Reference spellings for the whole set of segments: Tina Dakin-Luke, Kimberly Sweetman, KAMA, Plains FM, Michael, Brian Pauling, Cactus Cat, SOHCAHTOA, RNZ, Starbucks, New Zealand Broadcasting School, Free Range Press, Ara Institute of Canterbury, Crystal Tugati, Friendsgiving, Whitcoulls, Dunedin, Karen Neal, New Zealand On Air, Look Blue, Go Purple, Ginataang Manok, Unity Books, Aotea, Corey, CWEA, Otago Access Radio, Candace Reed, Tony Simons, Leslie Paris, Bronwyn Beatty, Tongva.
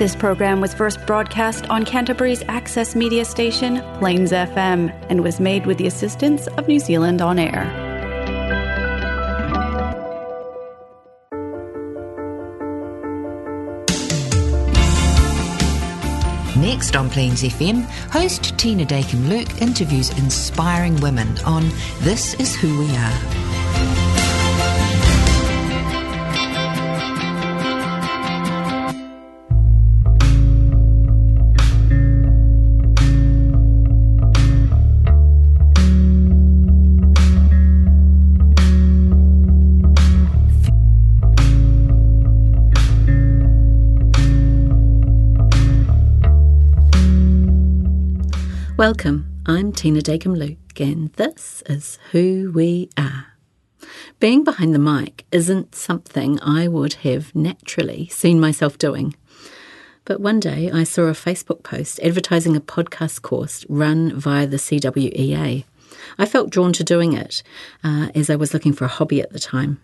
This program was first broadcast on Canterbury's access media station, Plains FM, and was made with the assistance of New Zealand On Air. Next on Plains FM, host Tina Dakin-Luke interviews inspiring women on This Is Who We Are. Welcome, I'm Tina Dakin-Luke and this is Who We Are. Being behind the mic isn't something I would have naturally seen myself doing. But one day I saw a Facebook post advertising a podcast course run via the CWEA. I felt drawn to doing it as I was looking for a hobby at the time.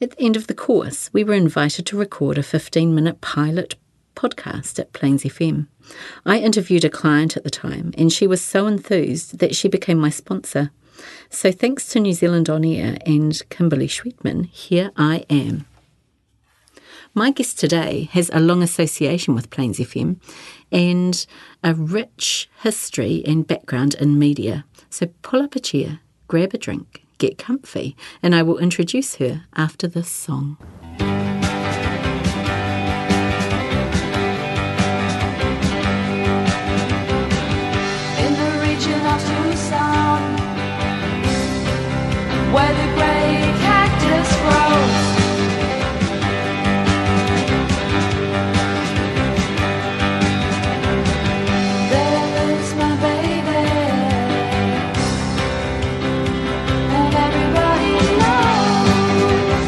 At the end of the course, we were invited to record a 15-minute pilot podcast at Plains FM. I interviewed a client at the time and she was so enthused that she became my sponsor. So thanks to New Zealand On Air and Kimberly Sweetman, here I am. My guest today has a long association with Plains FM and a rich history and background in media. So pull up a chair, grab a drink, get comfy, and I will introduce her after this song. Where the grey cactus grows, there's my baby, and everybody knows.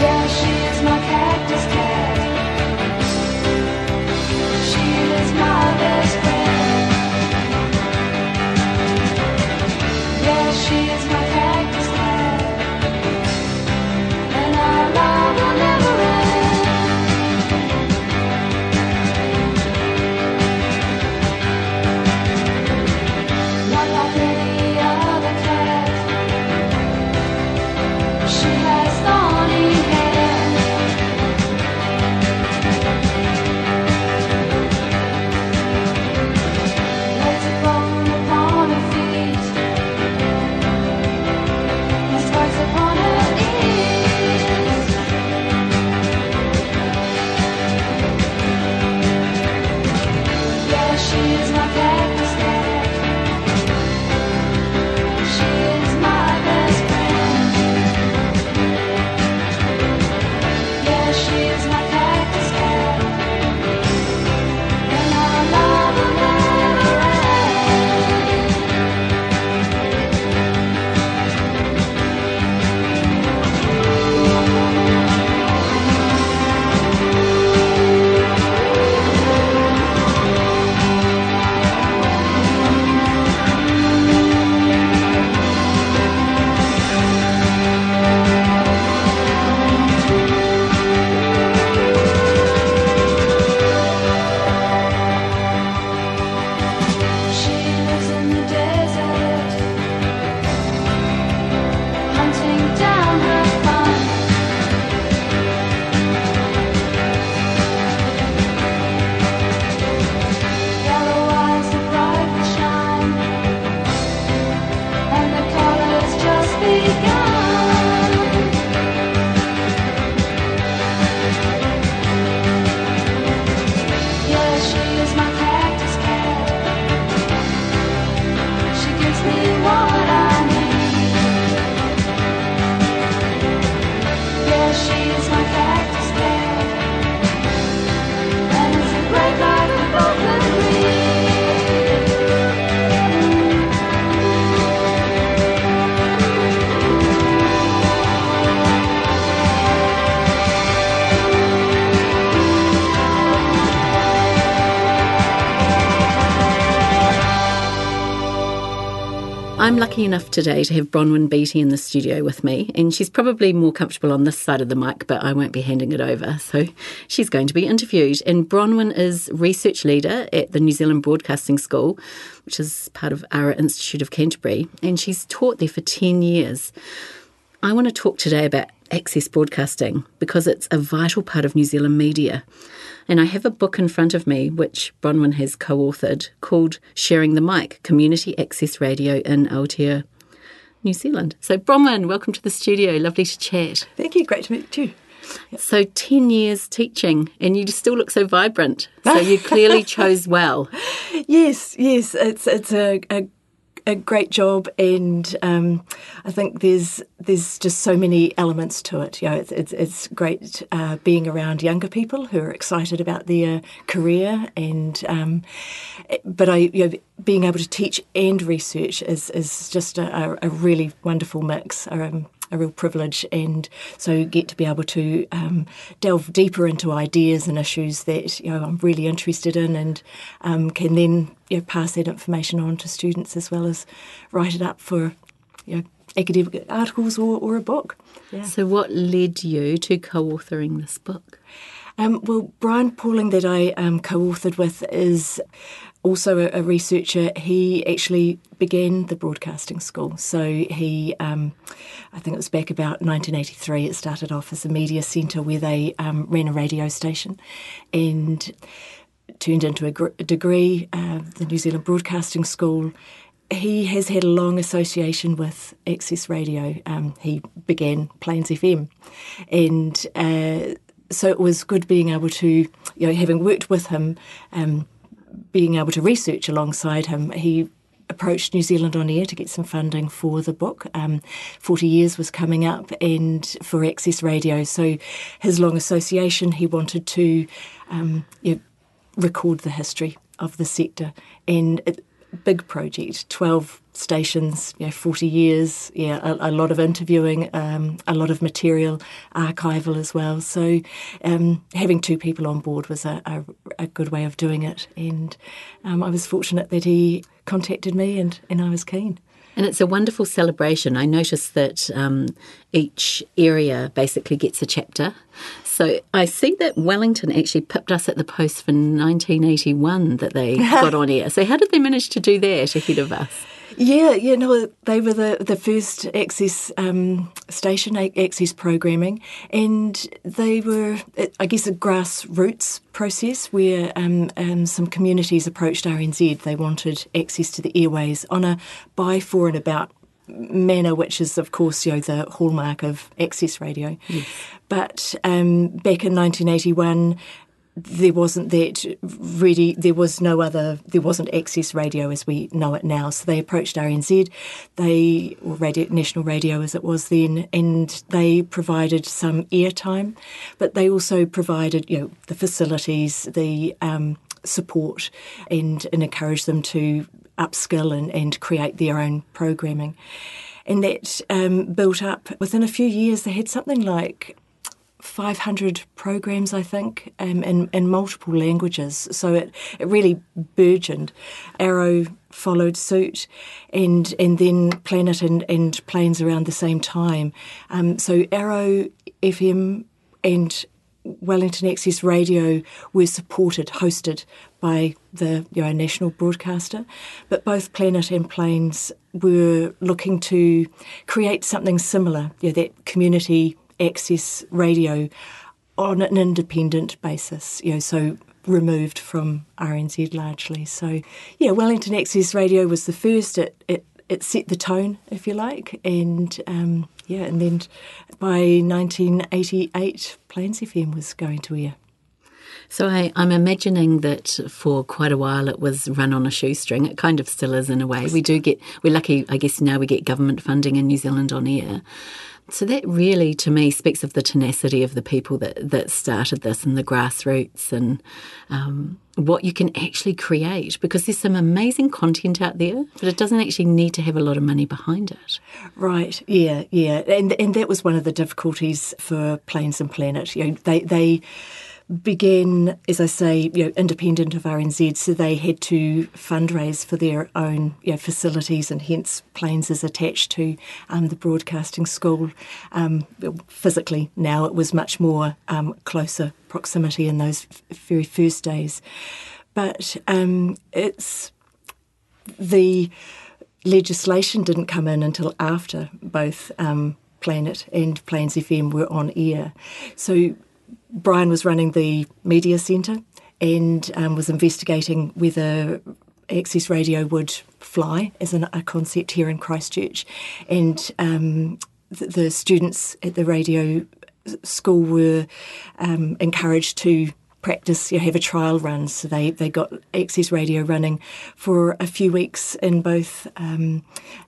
Yeah, she is my cactus cat, she is my best friend. She is my best friend. I'm lucky enough today to have Bronwyn Beatty in the studio with me, and she's probably more comfortable on this side of the mic, but I won't be handing it over, so she's going to be interviewed. And Bronwyn is Research Leader at the New Zealand Broadcasting School, which is part of Ara Institute of Canterbury, and she's taught there for 10 years. I want to talk today about access broadcasting because it's a vital part of New Zealand media. And I have a book in front of me, which Bronwyn has co-authored, called Sharing the Mic, Community Access Radio in Aotea, New Zealand. So Bronwyn, welcome to the studio. Lovely to chat. Thank you. Great to meet you. Yep. So 10 years teaching and you still look so vibrant. So you clearly chose well. Yes. It's a great job, and I think there's just so many elements to it. You know, it's great being around younger people who are excited about their career, and but being able to teach and research is just a really wonderful mix. A real privilege, and so get to be able to delve deeper into ideas and issues that I'm really interested in, and can then pass that information on to students as well as write it up for academic articles or a book. Yeah. So, what led you to co-authoring this book? Well, Brian Pauling, that I co-authored with, is also a researcher. He actually began the broadcasting school. So he, I think it was back about 1983, it started off as a media centre where they ran a radio station and turned into a degree, the New Zealand Broadcasting School. He has had a long association with Access Radio. He began Plains FM, and so it was good being able to, having worked with him, being able to research alongside him. He approached New Zealand On Air to get some funding for the book. 40 years was coming up, and for Access Radio. So his long association, he wanted to record the history of the sector. And big project, 12 stations, 40 years, a lot of interviewing, a lot of material, archival as well. So having two people on board was a good way of doing it. And I was fortunate that he contacted me, and I was keen. And it's a wonderful celebration. I noticed that each area basically gets a chapter. So I see that Wellington actually pipped us at the post for 1981 that they got on air. So how did they manage to do that ahead of us? They were the first access station, access programming, and they were, I guess, a grassroots process where some communities approached RNZ. They wanted access to the airways on a by, for and about manner, which is, of course, the hallmark of access radio. Yes. But back in 1981... there wasn't that really, there wasn't access radio as we know it now. So they approached RNZ, National Radio as it was then, and they provided some airtime, but they also provided, the facilities, the support, and encouraged them to upskill and create their own programming. And that built up. Within a few years, they had something like 500 programs, I think, in multiple languages. So it really burgeoned. Arrow followed suit, and then Planet and Plains around the same time. So Arrow FM and Wellington Access Radio were hosted by the national broadcaster, but both Planet and Plains were looking to create something similar, that community access radio on an independent basis, so removed from RNZ largely. So, Wellington Access Radio was the first. It set the tone, if you like, and and then by 1988, Plains FM was going to air. So I'm imagining that for quite a while it was run on a shoestring. It kind of still is in a way. We're lucky, I guess, now we get government funding in New Zealand On Air. So that really, to me, speaks of the tenacity of the people that started this, and the grassroots, and what you can actually create, because there's some amazing content out there, but it doesn't actually need to have a lot of money behind it. Right, and that was one of the difficulties for Plains and Planet. They began, as I say, independent of RNZ, so they had to fundraise for their own facilities, and hence Plains is attached to the broadcasting school. Physically now it was much more closer proximity in those very first days. But it's the legislation didn't come in until after both Planet and Plains FM were on air. So Brian was running the media centre and was investigating whether Access Radio would fly as a concept here in Christchurch. And the students at the radio school were encouraged to practice, have a trial run. So they got Access Radio running for a few weeks in both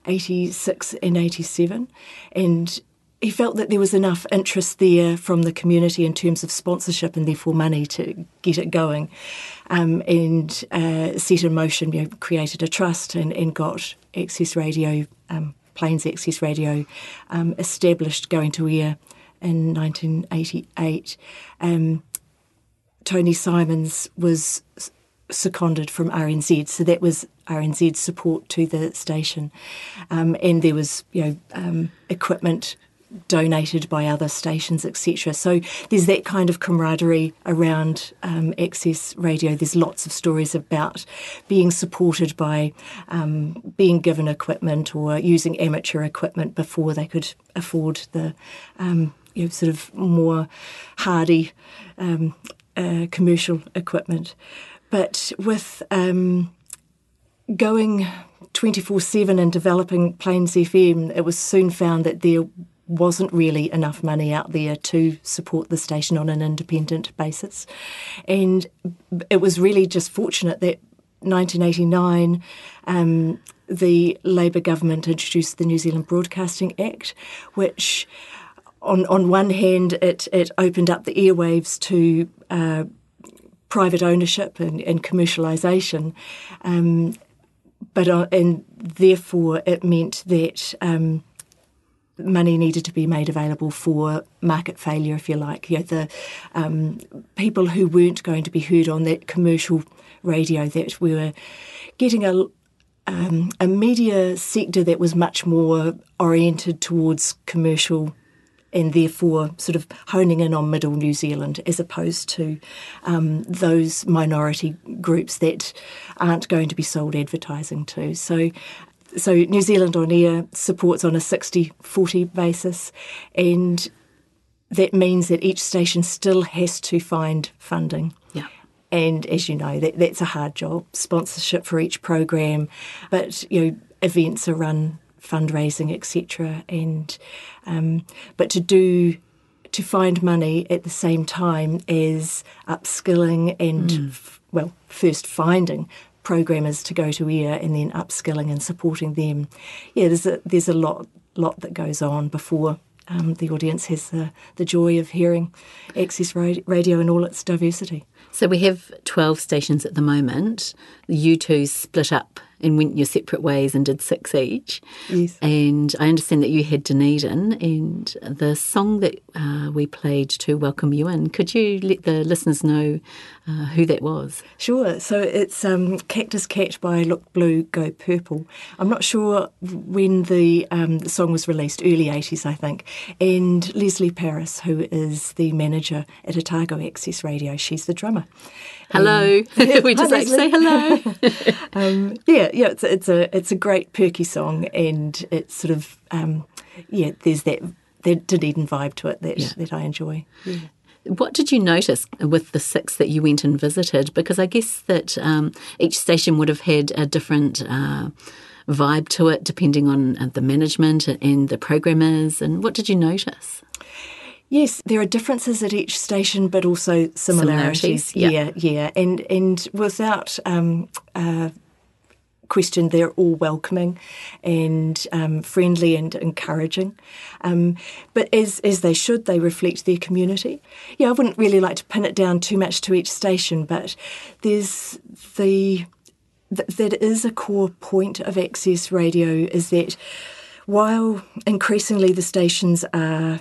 86 and 87. And he felt that there was enough interest there from the community in terms of sponsorship and therefore money to get it going, and set in motion, created a trust and got Access Radio, Plains Access Radio, established, going to air in 1988. Tony Simons was seconded from RNZ, so that was RNZ's support to the station, and there was equipment donated by other stations, etc. So there's that kind of camaraderie around Access Radio. There's lots of stories about being supported by being given equipment or using amateur equipment before they could afford the sort of more hardy commercial equipment. But with going 24/7 and developing Plains FM, it was soon found that there wasn't really enough money out there to support the station on an independent basis. And it was really just fortunate that 1989, the Labour government introduced the New Zealand Broadcasting Act, which on one hand, it opened up the airwaves to private ownership and commercialisation, and therefore it meant that money needed to be made available for market failure, if you like. The people who weren't going to be heard on that commercial radio, that we were getting a media sector that was much more oriented towards commercial, and therefore sort of honing in on middle New Zealand as opposed to those minority groups that aren't going to be sold advertising to. So New Zealand On Air supports on a 60-40 basis, and that means that each station still has to find funding. Yeah. And as you know, that's a hard job, sponsorship for each program, but events are run, fundraising, etc. And but to find money at the same time as upskilling and first finding programmers to go to air and then upskilling and supporting them. There's a lot that goes on before the audience has the joy of hearing Access Radio in all its diversity. So we have 12 stations at the moment. You two split up and went your separate ways and did 6 each. Yes. And I understand that you had Dunedin, and the song that we played to welcome you in, could you let the listeners know who that was? Sure. So it's Cactus Cat by Look Blue, Go Purple. I'm not sure when the song was released, early 80s, I think. And Leslie Paris, who is the manager at Otago Access Radio, she's the drummer. Hello. We just like to say hello. It's a great perky song, and it's sort of there's that Dunedin vibe to it that I enjoy. Yeah. What did you notice with the 6 that you went and visited? Because I guess that each station would have had a different vibe to it, depending on the management and the programmers. And what did you notice? Yes, there are differences at each station, but also similarities. Yeah. And without question, they're all welcoming and friendly and encouraging. But as they should, they reflect their community. Yeah, I wouldn't really like to pin it down too much to each station, but there's that is a core point of Access Radio, is that while increasingly the stations are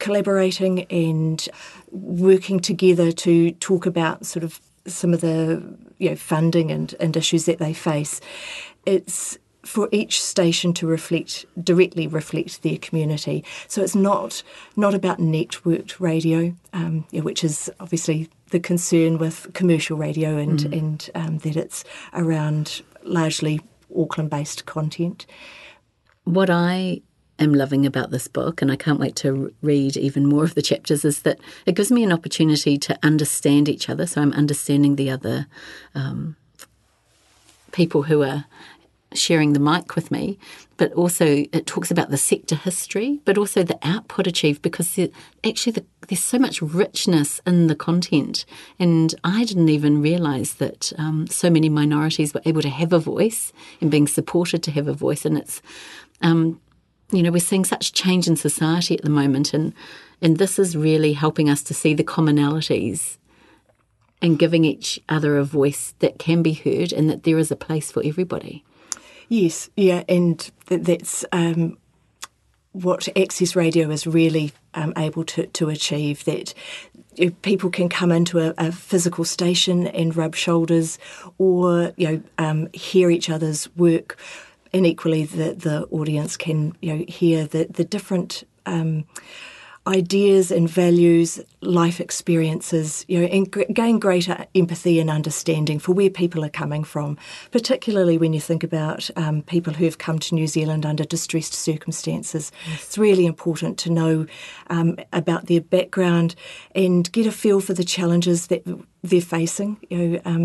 collaborating and working together to talk about sort of some of the, you know, funding and issues that they face. It's for each station to directly reflect their community. So it's not about networked radio, which is obviously the concern with commercial radio and that it's around largely Auckland-based content. What I am loving about this book, and I can't wait to read even more of the chapters, is that it gives me an opportunity to understand each other. So I'm understanding the other people who are sharing the mic with me, but also it talks about the sector history, but also the output achieved, because there's so much richness in the content. And I didn't even realise that so many minorities were able to have a voice and being supported to have a voice. And it's, we're seeing such change in society at the moment, and this is really helping us to see the commonalities and giving each other a voice that can be heard and that there is a place for everybody. Yes, yeah, and that's what Access Radio is really able to achieve, that people can come into a physical station and rub shoulders or, hear each other's work, and equally the audience can, hear the different ideas and values, life experiences, and gain greater empathy and understanding for where people are coming from, particularly when you think about people who have come to New Zealand under distressed circumstances. Yes. It's really important to know about their background and get a feel for the challenges that they're facing.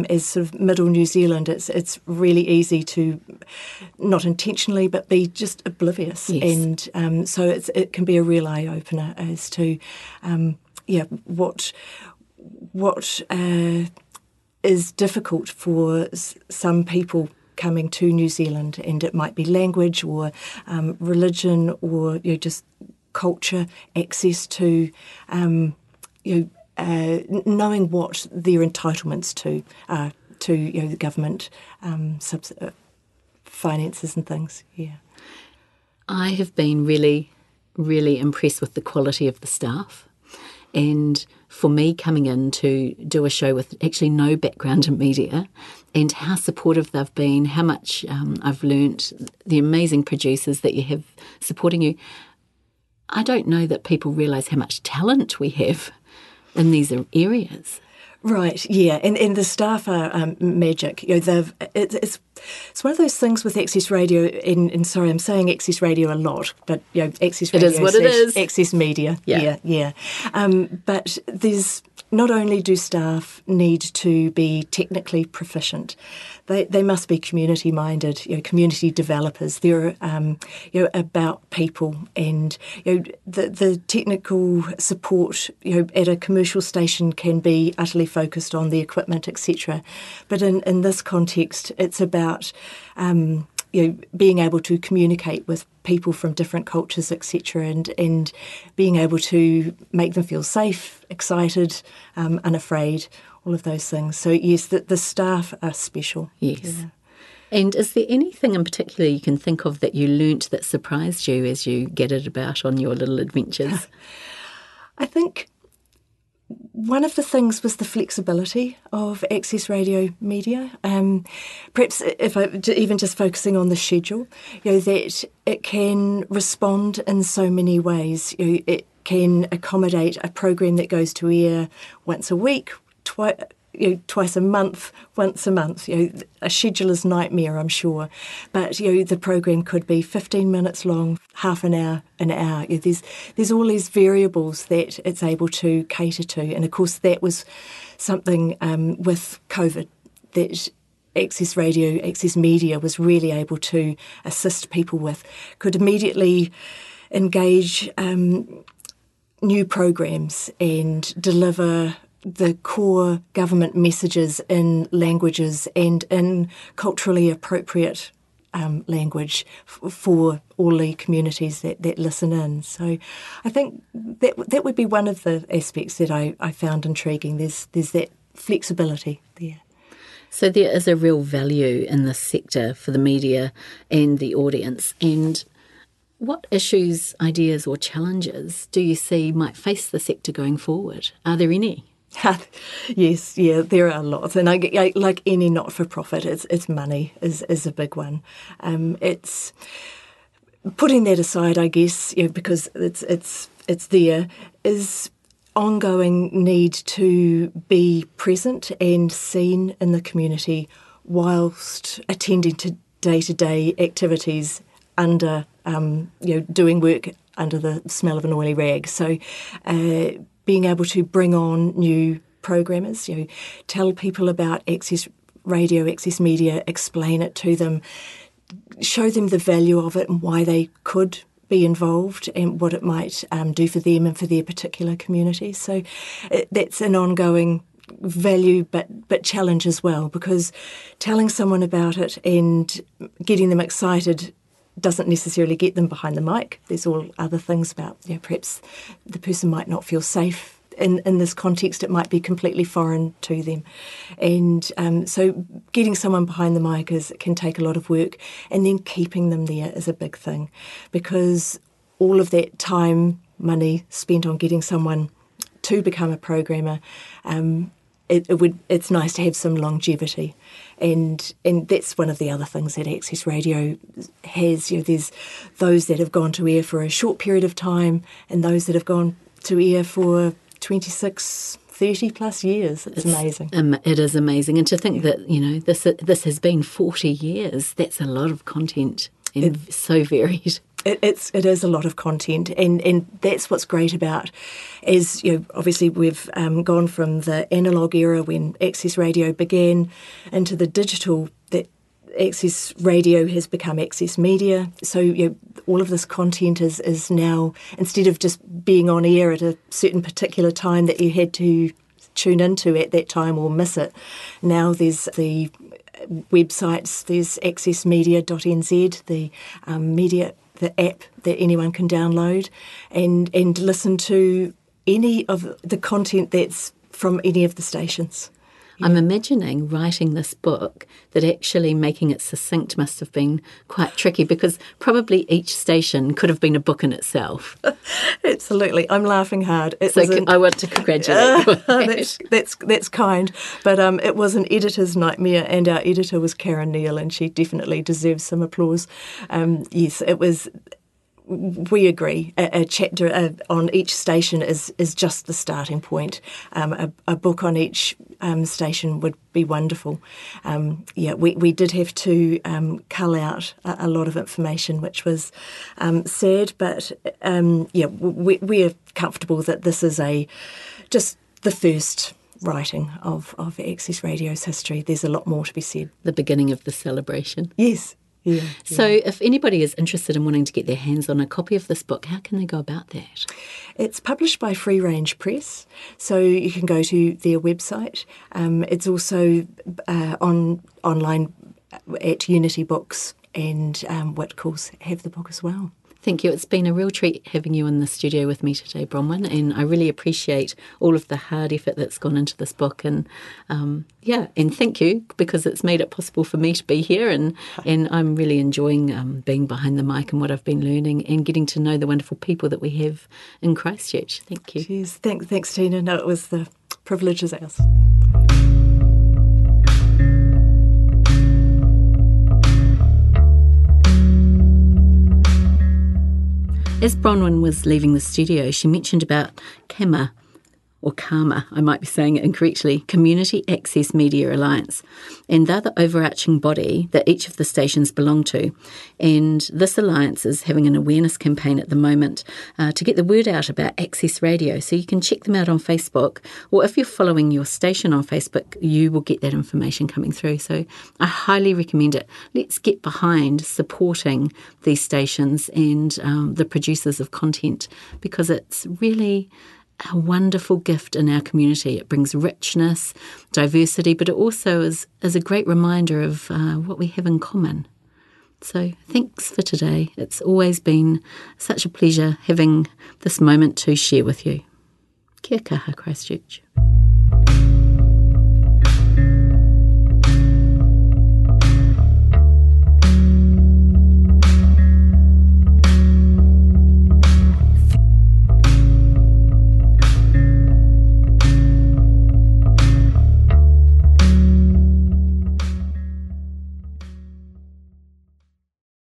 As sort of middle New Zealand, it's really easy to, not intentionally, but be just oblivious. Yes. And so it can be a real eye-opener as to what is difficult for some people coming to New Zealand, and it might be language or religion or just culture, access to knowing what their entitlements to the government finances and things. Yeah, I have been really, really impressed with the quality of the staff. And for me, coming in to do a show with actually no background in media, and how supportive they've been, how much I've learnt, the amazing producers that you have supporting you. I don't know that people realise how much talent we have in these areas. Right, yeah, and the staff are magic. It's one of those things with Access Radio, and sorry, I'm saying Access Radio a lot, but Access Radio is what it is. Access Media, yeah. But there's not only do staff need to be technically proficient, they must be community minded, community developers. They're about people, and the technical support at a commercial station can be utterly focused on the equipment, etc. But in this context, it's about being able to communicate with people from different cultures, etc., and being able to make them feel safe, excited, unafraid, all of those things. So yes, the staff are special. Yes. Yeah. And is there anything in particular you can think of that you learnt that surprised you as you gadded about on your little adventures? I think one of the things was the flexibility of Access Radio media. Perhaps if I even just focusing on the schedule, that it can respond in so many ways. It can accommodate a program that goes to air once a week, twice a month, once a month. A scheduler's nightmare, I'm sure. But the program could be 15 minutes long, half an hour, an hour. There's all these variables that it's able to cater to. And of course, that was something with COVID that Access Radio, Access Media was really able to assist people with. Could immediately engage new programs and deliver the core government messages in languages and in culturally appropriate language for all the communities that listen in. So I think that would be one of the aspects that I found intriguing. There's that flexibility there. So there is a real value in this sector for the media and the audience. And What issues, ideas or challenges do you see might face the sector going forward? Are there any? Yes, yeah, there are lots. And I, like any not-for-profit, it's money is a big one. It's putting that aside, I guess, you know, because it's there, is ongoing need to be present and seen in the community whilst attending to day-to-day activities under, doing work under the smell of an oily rag. So being able to bring on new programmers, you know, tell people about Access Radio, Access Media, explain it to them, show them the value of it and why they could be involved and what it might do for them and for their particular community. So that's an ongoing value but challenge as well, because telling someone about it and getting them excited doesn't necessarily get them behind the mic. There's all other things about, you know, perhaps the person might not feel safe in this context. It might be completely foreign to them. And so getting someone behind the mic can take a lot of work, and then keeping them there is a big thing, because all of that time, money spent on getting someone to become a programmer, it's nice to have some longevity. And that's one of the other things that Access Radio has. You know, there's those that have gone to air for a short period of time and those that have gone to air for 26, 30 plus years. It's amazing. It is amazing. And to think that, you know, this has been 40 years, that's a lot of content and so varied. It is a lot of content, and that's what's great about, is, you know, obviously we've gone from the analogue era when Access Radio began into the digital, that Access Radio has become Access Media. So, you know, all of this content is now, instead of just being on air at a certain particular time that you had to tune into at that time or miss it, now there's the websites, there's accessmedia.nz, the media, the app that anyone can download and listen to any of the content that's from any of the stations. Yeah. I'm imagining writing this book, that actually making it succinct must have been quite tricky, because probably each station could have been a book in itself. Absolutely. I'm laughing hard. I want to congratulate you. That's kind. But it was an editor's nightmare, and our editor was Karen Neal, and she definitely deserves some applause. Yes, it was... We agree. A chapter on each station is just the starting point. A book on each station would be wonderful. We did have to cull out a lot of information, which was sad. But we're comfortable that this is just the first writing of Access Radio's history. There's a lot more to be said. The beginning of the celebration. Yes. Yeah, so if anybody is interested in wanting to get their hands on a copy of this book, how can they go about that? It's published by Free Range Press, so you can go to their website. It's also online at Unity Books, and Whitcoulls have the book as well. Thank you. It's been a real treat having you in the studio with me today, Bronwyn, and I really appreciate all of the hard effort that's gone into this book. And and thank you, because it's made it possible for me to be here, and I'm really enjoying being behind the mic and what I've been learning and getting to know the wonderful people that we have in Christchurch. Thank you. Cheers. Thanks, Tina. No, it was the privilege is ours. As Bronwyn was leaving the studio, she mentioned about KAMA, I might be saying it incorrectly, Community Access Media Alliance. And they're the overarching body that each of the stations belong to. And this alliance is having an awareness campaign at the moment to get the word out about Access Radio. So you can check them out on Facebook, or if you're following your station on Facebook, you will get that information coming through. So I highly recommend it. Let's get behind supporting these stations and the producers of content, because it's really a wonderful gift in our community. It brings richness, diversity, but it also is a great reminder of what we have in common. So thanks for today. It's always been such a pleasure having this moment to share with you. Kia kaha, Christchurch.